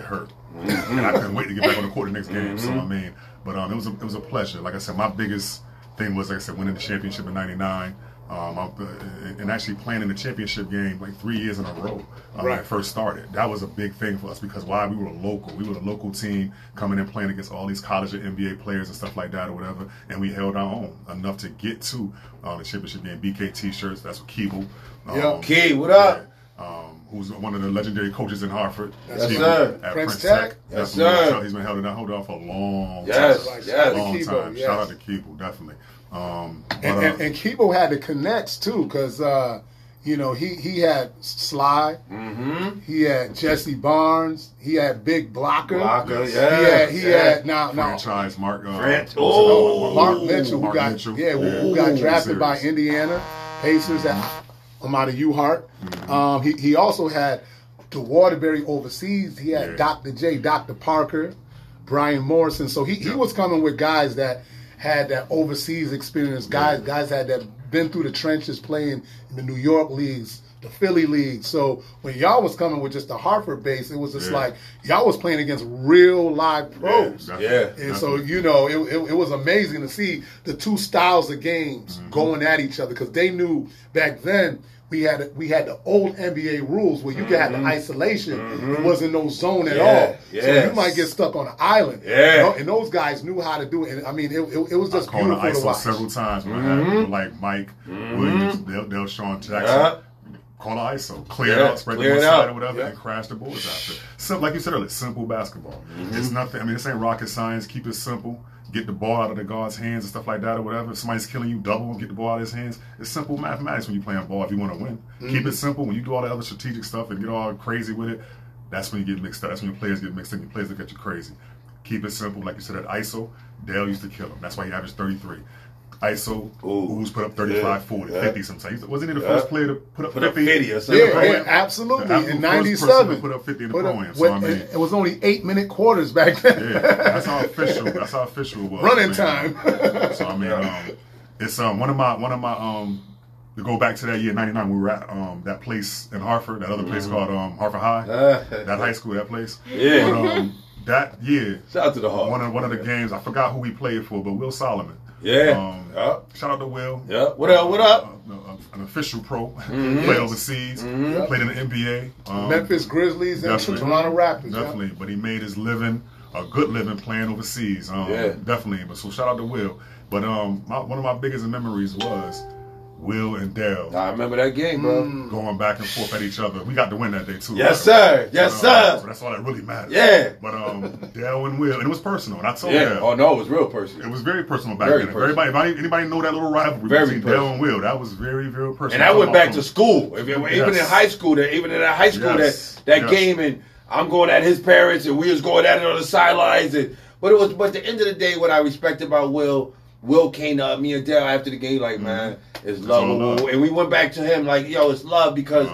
hurt. And I couldn't wait to get back on the court the next game. So, I mean, but it was a pleasure. Like I said, my biggest thing was, like I said, winning the championship in '99. and actually playing in the championship game like 3 years in a row when I first started. That was a big thing for us because why? We were local. We were a local team coming and playing against all these college or NBA players and stuff like that or whatever, and we held our own enough to get to the championship game. BK T-shirts, that's what Keeble. Yo, Key, what up? Yeah. Who's one of the legendary coaches in Hartford. Yes, sir. At Prince Tech. Yes, sir. He's been held out for a long time. Yes, long time. Shout out to Keeble, definitely. And Keeble had the connects, too, because, you know, he had Sly. Mm-hmm. He had Jesse Barnes. He had Big Blocker. Blocker, yeah. He had franchise Mark. Mark Mitchell. Who got drafted by Indiana Pacers at Amada Uhart. Mm-hmm. He also had the Waterbury overseas. He had Dr. J, Dr. Parker, Brian Morrison. So he was coming with guys that had that overseas experience. Guys had that been through the trenches playing in the New York leagues, the Philly league. So when y'all was coming with just the Hartford base, it was just like y'all was playing against real live pros. And so, you know, it was amazing to see the two styles of games going at each other because they knew back then we had the old NBA rules where you could have the isolation. It wasn't no zone at all. So you might get stuck on an island. And those guys knew how to do it. And I mean, it was just beautiful to watch. Several times when I had like Mike Williams, Del-Sean Jackson. Call the ISO, clear it out, spread the one side or whatever, and crash the boards out there. So, like you said earlier, simple basketball. It's nothing. I mean, this ain't rocket science. Keep it simple. Get the ball out of the guard's hands and stuff like that or whatever. If somebody's killing you, double and get the ball out of his hands. It's simple mathematics when you're playing ball if you want to win. Keep it simple. When you do all the other strategic stuff and get all crazy with it, that's when you get mixed up. That's when your players get mixed up. Your players look at you crazy. Keep it simple. Like you said, at ISO, Dale used to kill him. That's why he averaged 33. ISO, who's put up 35, 40, 50 sometimes. Wasn't he the first player to put up 50? Absolutely. In 97. Put up 50 in the program. So, I mean, it was only 8-minute quarters back then. That's how official it was. Running time. So, I mean, it's one of my to go back to that year, 99, we were at that place in Hartford, that other place called Harper High, that high school, that place. Yeah. But, that year, shout out to the Hawks. One of the games, I forgot who we played for, but Will Solomon. Shout out to Will. What up? An official pro. Played overseas. Played in the NBA. Memphis Grizzlies and Toronto Raptors. Definitely. But he made his living, a good living, playing overseas. Definitely. But so shout out to Will. But one of my biggest memories was Will and Dale. I remember that game, bro. Going back and forth at each other. We got to win that day, too. Yes, sir. Yes, sir. So that's all that really matters. Yeah. But Dale and Will, and it was personal. And I told Dale. Oh, no, it was real personal. It was very personal back then. Personal. Anybody know that little rivalry between Dale and Will? That was very, very personal. And I went back to school. Even in high school, that game, and I'm going at his parents, and we was going at it on the sidelines. But at the end of the day, what I respect about Will came to me and Dale after the game like, man, it's love. And we went back to him like, yo, it's love because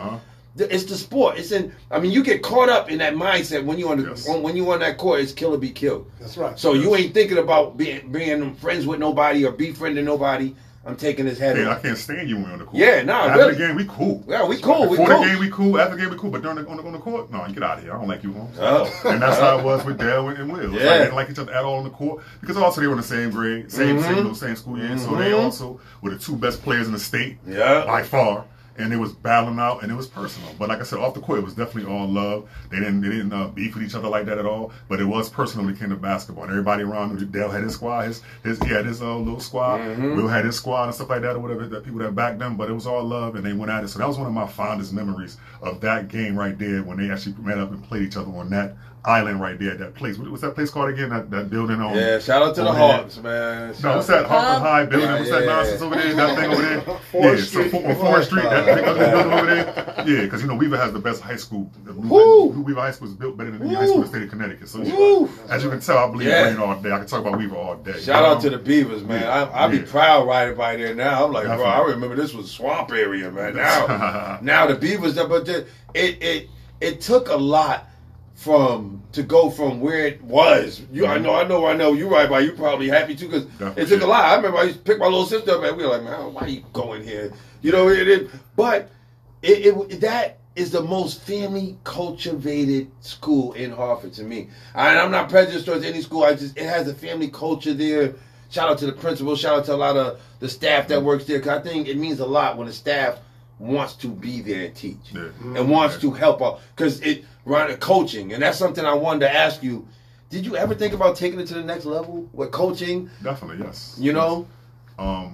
it's the sport. You get caught up in that mindset when you're on that court. It's kill or be killed. That's right. So you ain't thinking about being friends with nobody or befriending nobody. I'm taking his head. I can't stand you when on the court. After the game, we cool. Before the game, we cool. After the game, we cool. But during on the court, no, you get out of here. I don't like you. And that's how it was with Dale and Will. Like, they didn't like each other at all on the court because also they were in the same grade, same school year. So they also were the two best players in the state by far. And it was battling out, and it was personal. But like I said, off the court, it was definitely all love. They didn't beef with each other like that at all. But it was personal when it came to basketball. And everybody around him, Dale had his squad, his little squad. Will had his squad and stuff like that or whatever, the people that backed them. But it was all love, and they went at it. So that was one of my fondest memories of that game right there when they actually met up and played each other on that island right there at that place. What's that place called again? That building on. Yeah, shout out to the Hawks, man. What's that Harper High building? What's that nonsense over there? That thing over there? On 4th Street. That thing over there? Yeah, because you know Weaver has the best high school. Weaver High School is built better than any high school in the state of Connecticut. So as you can tell, I believe rain all day. I can talk about Weaver all day. Shout out to the Beavers, man. I'll be proud riding by there now. I'm like, definitely. Bro, I remember this was swamp area, man. Now the Beavers, but it took a lot. To go from where it was. I know. You're right, but you're probably happy too because it took a lot. I remember I used to pick my little sister up and we were like, man, why are you going here? You know, but that is the most family cultivated school in Hartford to me. I'm not prejudiced towards any school. It has a family culture there Shout out to the principal. Shout out to a lot of the staff that works there. Because I think it means a lot when the staff wants to be there and teach. Yeah. And wants to help out. Because it, right, coaching. And that's something I wanted to ask you. Did you ever think about taking it to the next level with coaching? Definitely, yes. You know? I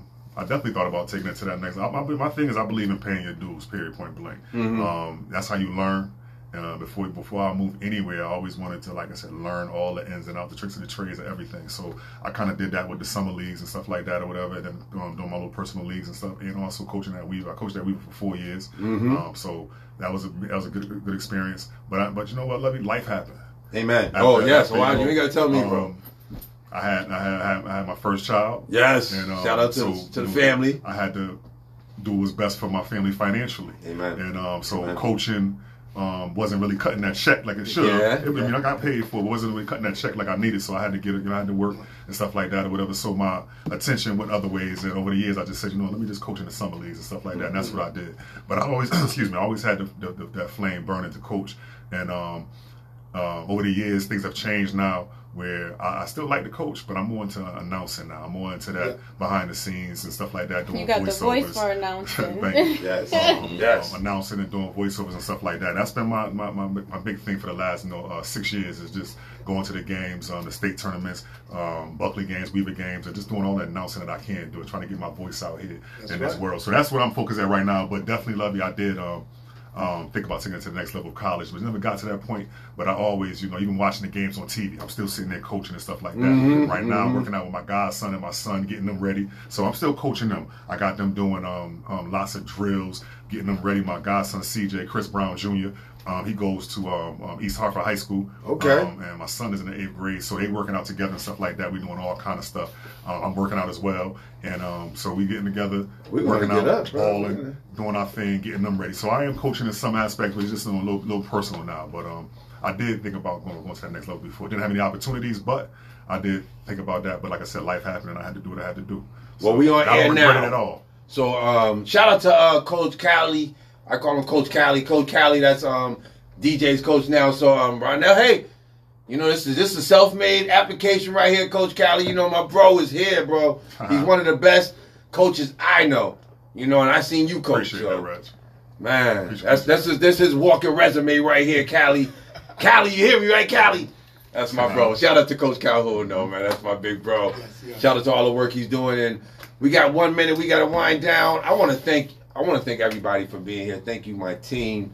definitely thought about taking it to that next level. My thing is I believe in paying your dues, period, point blank. Mm-hmm. That's how you learn. Before I moved anywhere, I always wanted to, like I said, learn all the ins and outs, the tricks of the trades and everything. So I kind of did that with the summer leagues and stuff like that or whatever, and then doing my little personal leagues and stuff, and also coaching at Weaver. I coached at Weaver for 4 years. Mm-hmm. So that was a good experience. But you know what, Lovey? Life happened. Amen. Oh, yes. Wow, you ain't got to tell me, bro. I had my first child. Yes. And, shout out to the family. I had to do what's best for my family financially. Amen. And so coaching... wasn't really cutting that check like it should. Yeah, I mean, I got paid for it, but wasn't really cutting that check like I needed, so I had to get it, I had to work and stuff like that or whatever. So my attention went other ways, and over the years I just said, you know, let me just coach in the summer leagues and stuff like that. And that's what I did. But I always, excuse me, I always had that flame burning to coach. And over the years, things have changed now where I still like to coach, but I'm more into announcing now. I'm more into that behind the scenes and stuff like that. Doing you got voiceovers. The voice for announcing. Yes. Announcing and doing voiceovers and stuff like that. That's been my big thing for the last 6 years is just going to the games, the state tournaments, Buckley games, Weaver games, and just doing all that announcing that I can do, trying to get my voice out here this world. So that's what I'm focused at right now. But definitely, Lovey, I did... think about taking it to the next level of college, but never got to that point. But I always, you know, even watching the games on TV, I'm still sitting there coaching and stuff like that. Right now, I'm working out with my godson and my son, getting them ready. So I'm still coaching them. I got them doing lots of drills, getting them ready. My godson, CJ, Chris Brown Jr., he goes to East Harper High School. Okay. And my son is in the 8th grade, so they working out together and stuff like that. We doing all kind of stuff. I'm working out as well. And so we getting together, working out, balling, doing our thing, getting them ready. So I am coaching in some aspects, but it's just a little personal now. But I did think about going to that next level before. Didn't have any opportunities, but I did think about that. But like I said, life happened, and I had to do what I had to do. So well, we on air now. At all. So shout out to Coach Cali. I call him Coach Cali. Coach Cali, that's DJ's coach now. So Ronnell, hey, you know this is a self-made application right here, Coach Cali. You know my bro is here, bro. He's one of the best coaches I know. You know, and I seen you coach. Appreciate that, Reg. Man, that's his walking resume right here, Cali. Cali, you hear me, right, Cali? That's my bro. Shout out to Coach Calhoun, though, man. That's my big bro. Yes. Shout out to all the work he's doing. And we got 1 minute. We got to wind down. I want to thank everybody for being here. Thank you, my team.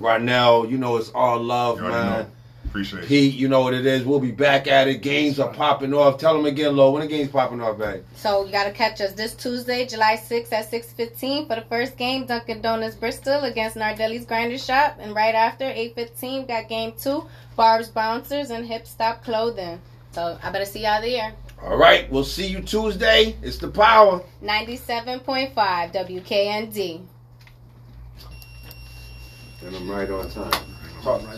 Ronnell, you know it's all love, man. Appreciate it. Pete, you know what it is. We'll be back at it. Games are popping off. Tell them again, Lo, when the game's popping off, baby. So you got to catch us this Tuesday, July 6th at 6:15 for the first game, Dunkin' Donuts Bristol against Nardelli's Grinder Shop. And right after, 8:15, got game 2, Barb's Bouncers and Hipstop Clothing. So I better see y'all there. All right, we'll see you Tuesday. It's the power. 97.5 WKND. And I'm right on time. Talk to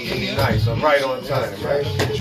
me nice. I'm right on time, right?